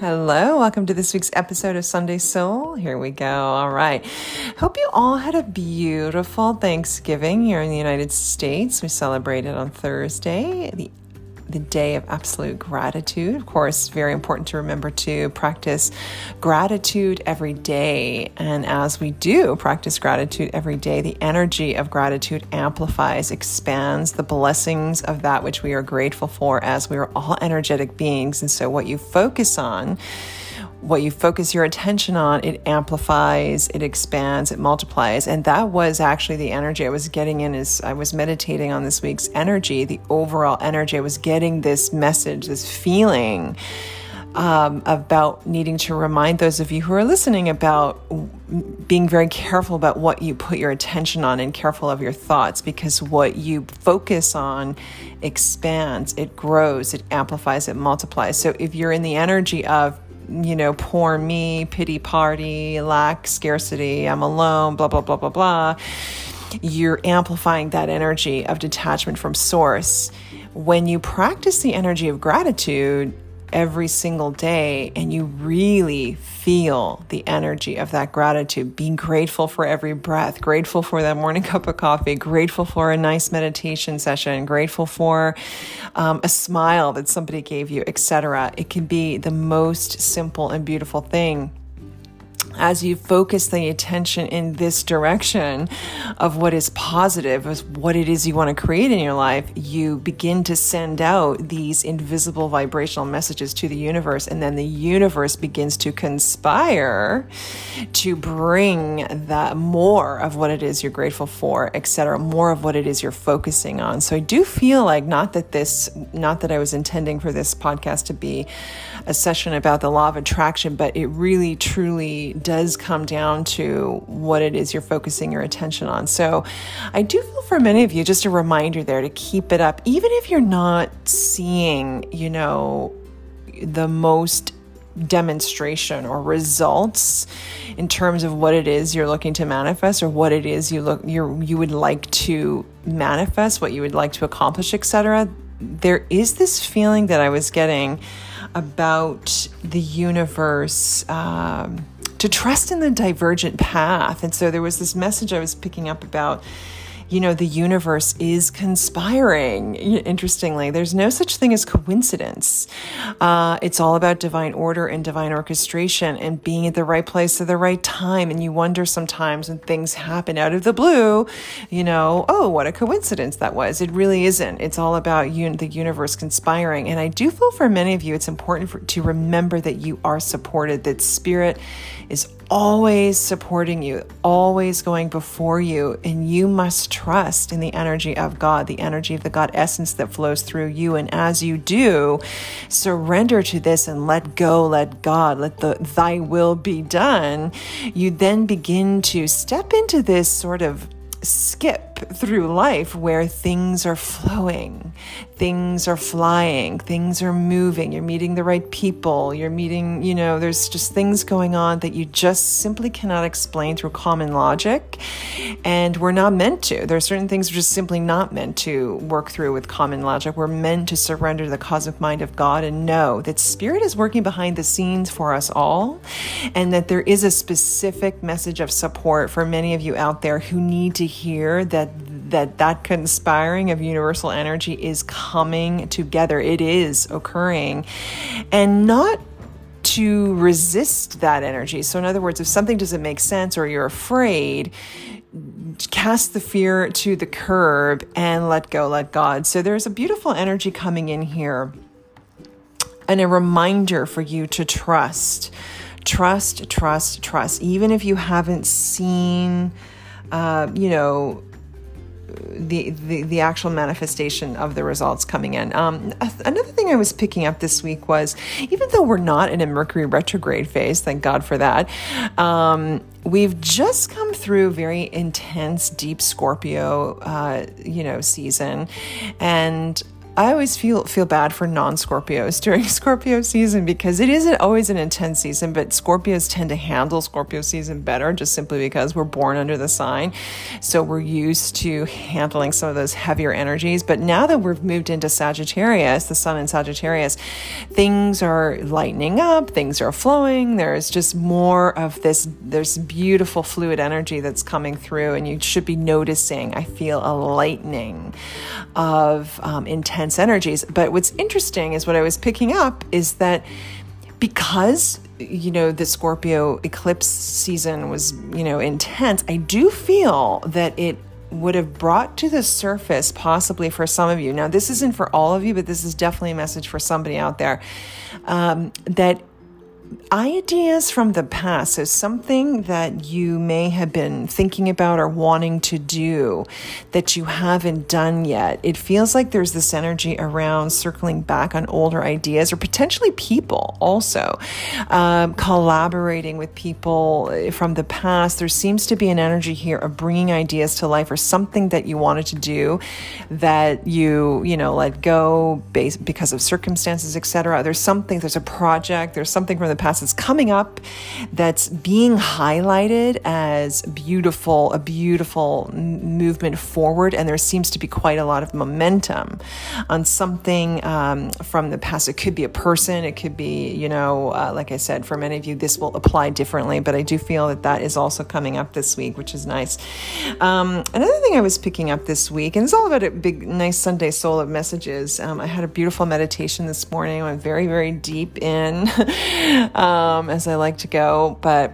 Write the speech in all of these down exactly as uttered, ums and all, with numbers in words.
Hello, welcome to this week's episode of Sunday Soul. Here we go. All right. Hope you all had a beautiful Thanksgiving here in the United States. We celebrated on Thursday, the the day of absolute gratitude. Of course, very important to remember to practice gratitude every day. And as we do practice gratitude every day, the energy of gratitude amplifies, expands the blessings of that which we are grateful for, as we are all energetic beings. And so what you focus on, what you focus your attention on, it amplifies, it expands, it multiplies. And that was actually the energy I was getting in as I was meditating on this week's energy, the overall energy. I was getting this message, this feeling um, about needing to remind those of you who are listening about being very careful about what you put your attention on and careful of your thoughts, because what you focus on expands, it grows, it amplifies, it multiplies. So if you're in the energy of, you know, poor me, pity party, lack, scarcity, I'm alone, blah, blah, blah, blah, blah, you're amplifying that energy of detachment from source. When you practice the energy of gratitude every single day and you really feel the energy of that gratitude, being grateful for every breath, grateful for that morning cup of coffee, grateful for a nice meditation session, grateful for um, a smile that somebody gave you, et cetera. It can be the most simple and beautiful thing. As you focus the attention in this direction of what is positive, of what it is you want to create in your life, you begin to send out these invisible vibrational messages to the universe, and then the universe begins to conspire to bring that more of what it is you're grateful for, et cetera, more of what it is you're focusing on. So I do feel like, not that this, not that I was intending for this podcast to be a session about the law of attraction, but it really, truly does come down to what it is you're focusing your attention on. So I do feel for many of you, just a reminder there to keep it up, even if you're not seeing, you know, the most demonstration or results in terms of what it is you're looking to manifest, or what it is you look you you would like to manifest, what you would like to accomplish, et cetera. There is this feeling that I was getting about the universe, um, to trust in the divergent path. And so there was this message I was picking up about, you know, the universe is conspiring. Interestingly, there's no such thing as coincidence. Uh, it's all about divine order and divine orchestration and being at the right place at the right time. And you wonder sometimes when things happen out of the blue, you know, oh, what a coincidence that was. It really isn't. It's all about un- the universe conspiring. And I do feel for many of you, it's important for, to remember that you are supported, that spirit is always supporting you, always going before you, and you must trust in the energy of God, the energy of the God essence that flows through you. And as you do, surrender to this and let go, let God, let the thy will be done, you then begin to step into this sort of skip through life where things are flowing, things are flying, things are moving, you're meeting the right people, you're meeting, you know, there's just things going on that you just simply cannot explain through common logic. And we're not meant to. There are certain things we're just simply not meant to work through with common logic. We're meant to surrender to the cosmic mind of God and know that spirit is working behind the scenes for us all, and that there is a specific message of support for many of you out there who need to hear that that that conspiring of universal energy is coming together. It is occurring, and not to resist that energy. So in other words, if something doesn't make sense or you're afraid, cast the fear to the curb and let go, let God. So there's a beautiful energy coming in here, and a reminder for you to trust, trust, trust, trust, even if you haven't seen Uh, you know, the, the the actual manifestation of the results coming in. Um, another thing I was picking up this week was, even though we're not in a Mercury retrograde phase, thank God for that, um, we've just come through very intense, deep Scorpio, uh, you know, season. And I always feel feel bad for non-Scorpios during Scorpio season, because it isn't always an intense season, but Scorpios tend to handle Scorpio season better, just simply because we're born under the sign. So we're used to handling some of those heavier energies. But now that we've moved into Sagittarius, the sun in Sagittarius, things are lightening up, things are flowing. There's just more of this, there's beautiful fluid energy that's coming through, and you should be noticing, I feel a lightening of um, intense energies. But what's interesting is what I was picking up is that because, you know, the Scorpio eclipse season was, you know, intense, I do feel that it would have brought to the surface, possibly for some of you. Now, this isn't for all of you, but this is definitely a message for somebody out there, um, that ideas from the past, so something that you may have been thinking about or wanting to do that you haven't done yet, it feels like there's this energy around circling back on older ideas, or potentially people also, um, collaborating with people from the past. There seems to be an energy here of bringing ideas to life, or something that you wanted to do that you, you know, let go based, because of circumstances, et cetera. There's something, there's a project, there's something from the past that's coming up that's being highlighted as beautiful, a beautiful movement forward. And there seems to be quite a lot of momentum on something um, from the past. It could be a person, it could be, you know, uh, like I said, for many of you, this will apply differently, but I do feel that that is also coming up this week, which is nice. Um, another thing I was picking up this week, and it's all about a big, nice Sunday soul of messages. Um, I had a beautiful meditation this morning. I went very, very deep in, um, as I like to go, but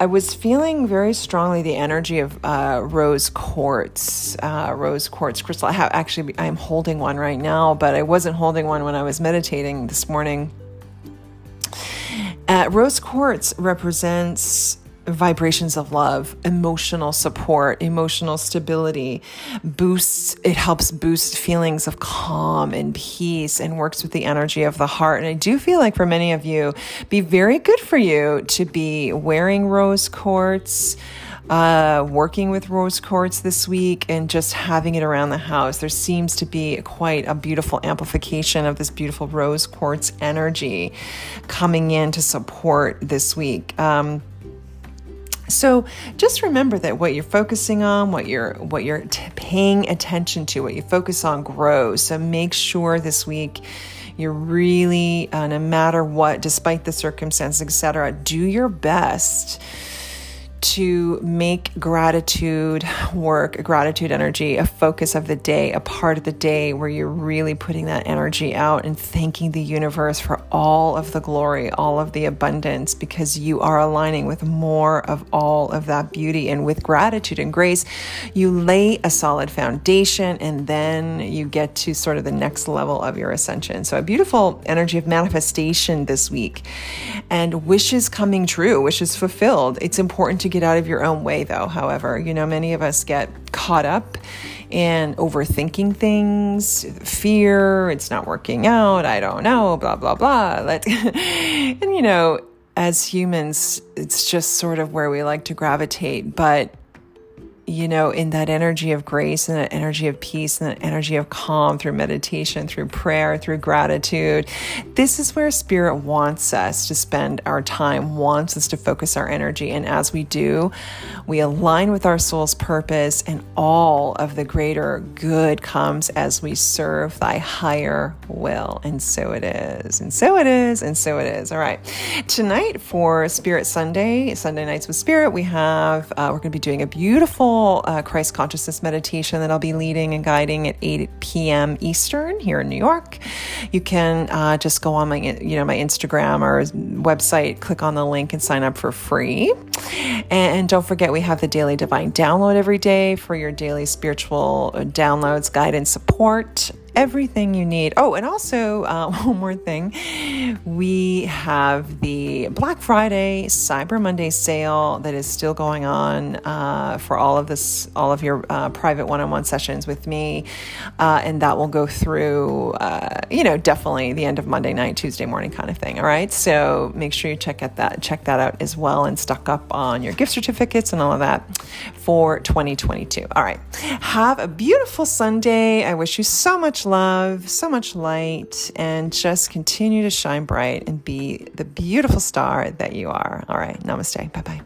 I was feeling very strongly the energy of uh, rose quartz, uh, rose quartz crystal. I have, actually, I'm holding one right now, but I wasn't holding one when I was meditating this morning. Uh, rose quartz represents vibrations of love, emotional support, emotional stability, boosts, it helps boost feelings of calm and peace, and works with the energy of the heart. And I do feel like for many of you, be very good for you to be wearing rose quartz, uh, working with rose quartz this week, and just having it around the house. There seems to be quite a beautiful amplification of this beautiful rose quartz energy coming in to support this week. Um, So just remember that what you're focusing on, what you're what you're t- paying attention to, what you focus on grows. So make sure this week you're really, uh, no matter what, despite the circumstances, et cetera, do your best to make gratitude work, gratitude energy, a focus of the day, a part of the day where you're really putting that energy out and thanking the universe for all of the glory, all of the abundance, because you are aligning with more of all of that beauty. And with gratitude and grace, you lay a solid foundation, and then you get to sort of the next level of your ascension. So a beautiful energy of manifestation this week, and wishes coming true, wishes fulfilled. It's important to get out of your own way, though. However, you know, many of us get caught up in overthinking things, fear, it's not working out, I don't know, blah, blah, blah. Let, and, you know, as humans, it's just sort of where we like to gravitate. But, you know, in that energy of grace, and that energy of peace, and that energy of calm through meditation, through prayer, through gratitude, this is where Spirit wants us to spend our time, wants us to focus our energy. And as we do, we align with our soul's purpose, and all of the greater good comes as we serve thy higher will. And so it is, and so it is, and so it is. All right. Tonight for Spirit Sunday, Sunday Nights with Spirit, we have, uh, we're going to be doing a beautiful Uh, Christ Consciousness meditation that I'll be leading and guiding at eight p.m. Eastern here in New York. You can uh, just go on my, you know, my Instagram or website, click on the link, and sign up for free. And don't forget, we have the Daily Divine Download every day for your daily spiritual downloads, guidance, support, everything you need. Oh, and also uh, one more thing. We have the Black Friday, Cyber Monday sale that is still going on uh, for all of this, all of your uh, private one-on-one sessions with me. Uh, and that will go through, uh, you know, definitely the end of Monday night, Tuesday morning kind of thing. All right. So make sure you check out that, check that out as well, and stock up on your gift certificates and all of that for twenty twenty-two. All right. Have a beautiful Sunday. I wish you so much love, so much light, and just continue to shine bright and be the beautiful star that you are. All right. Namaste. Bye-bye.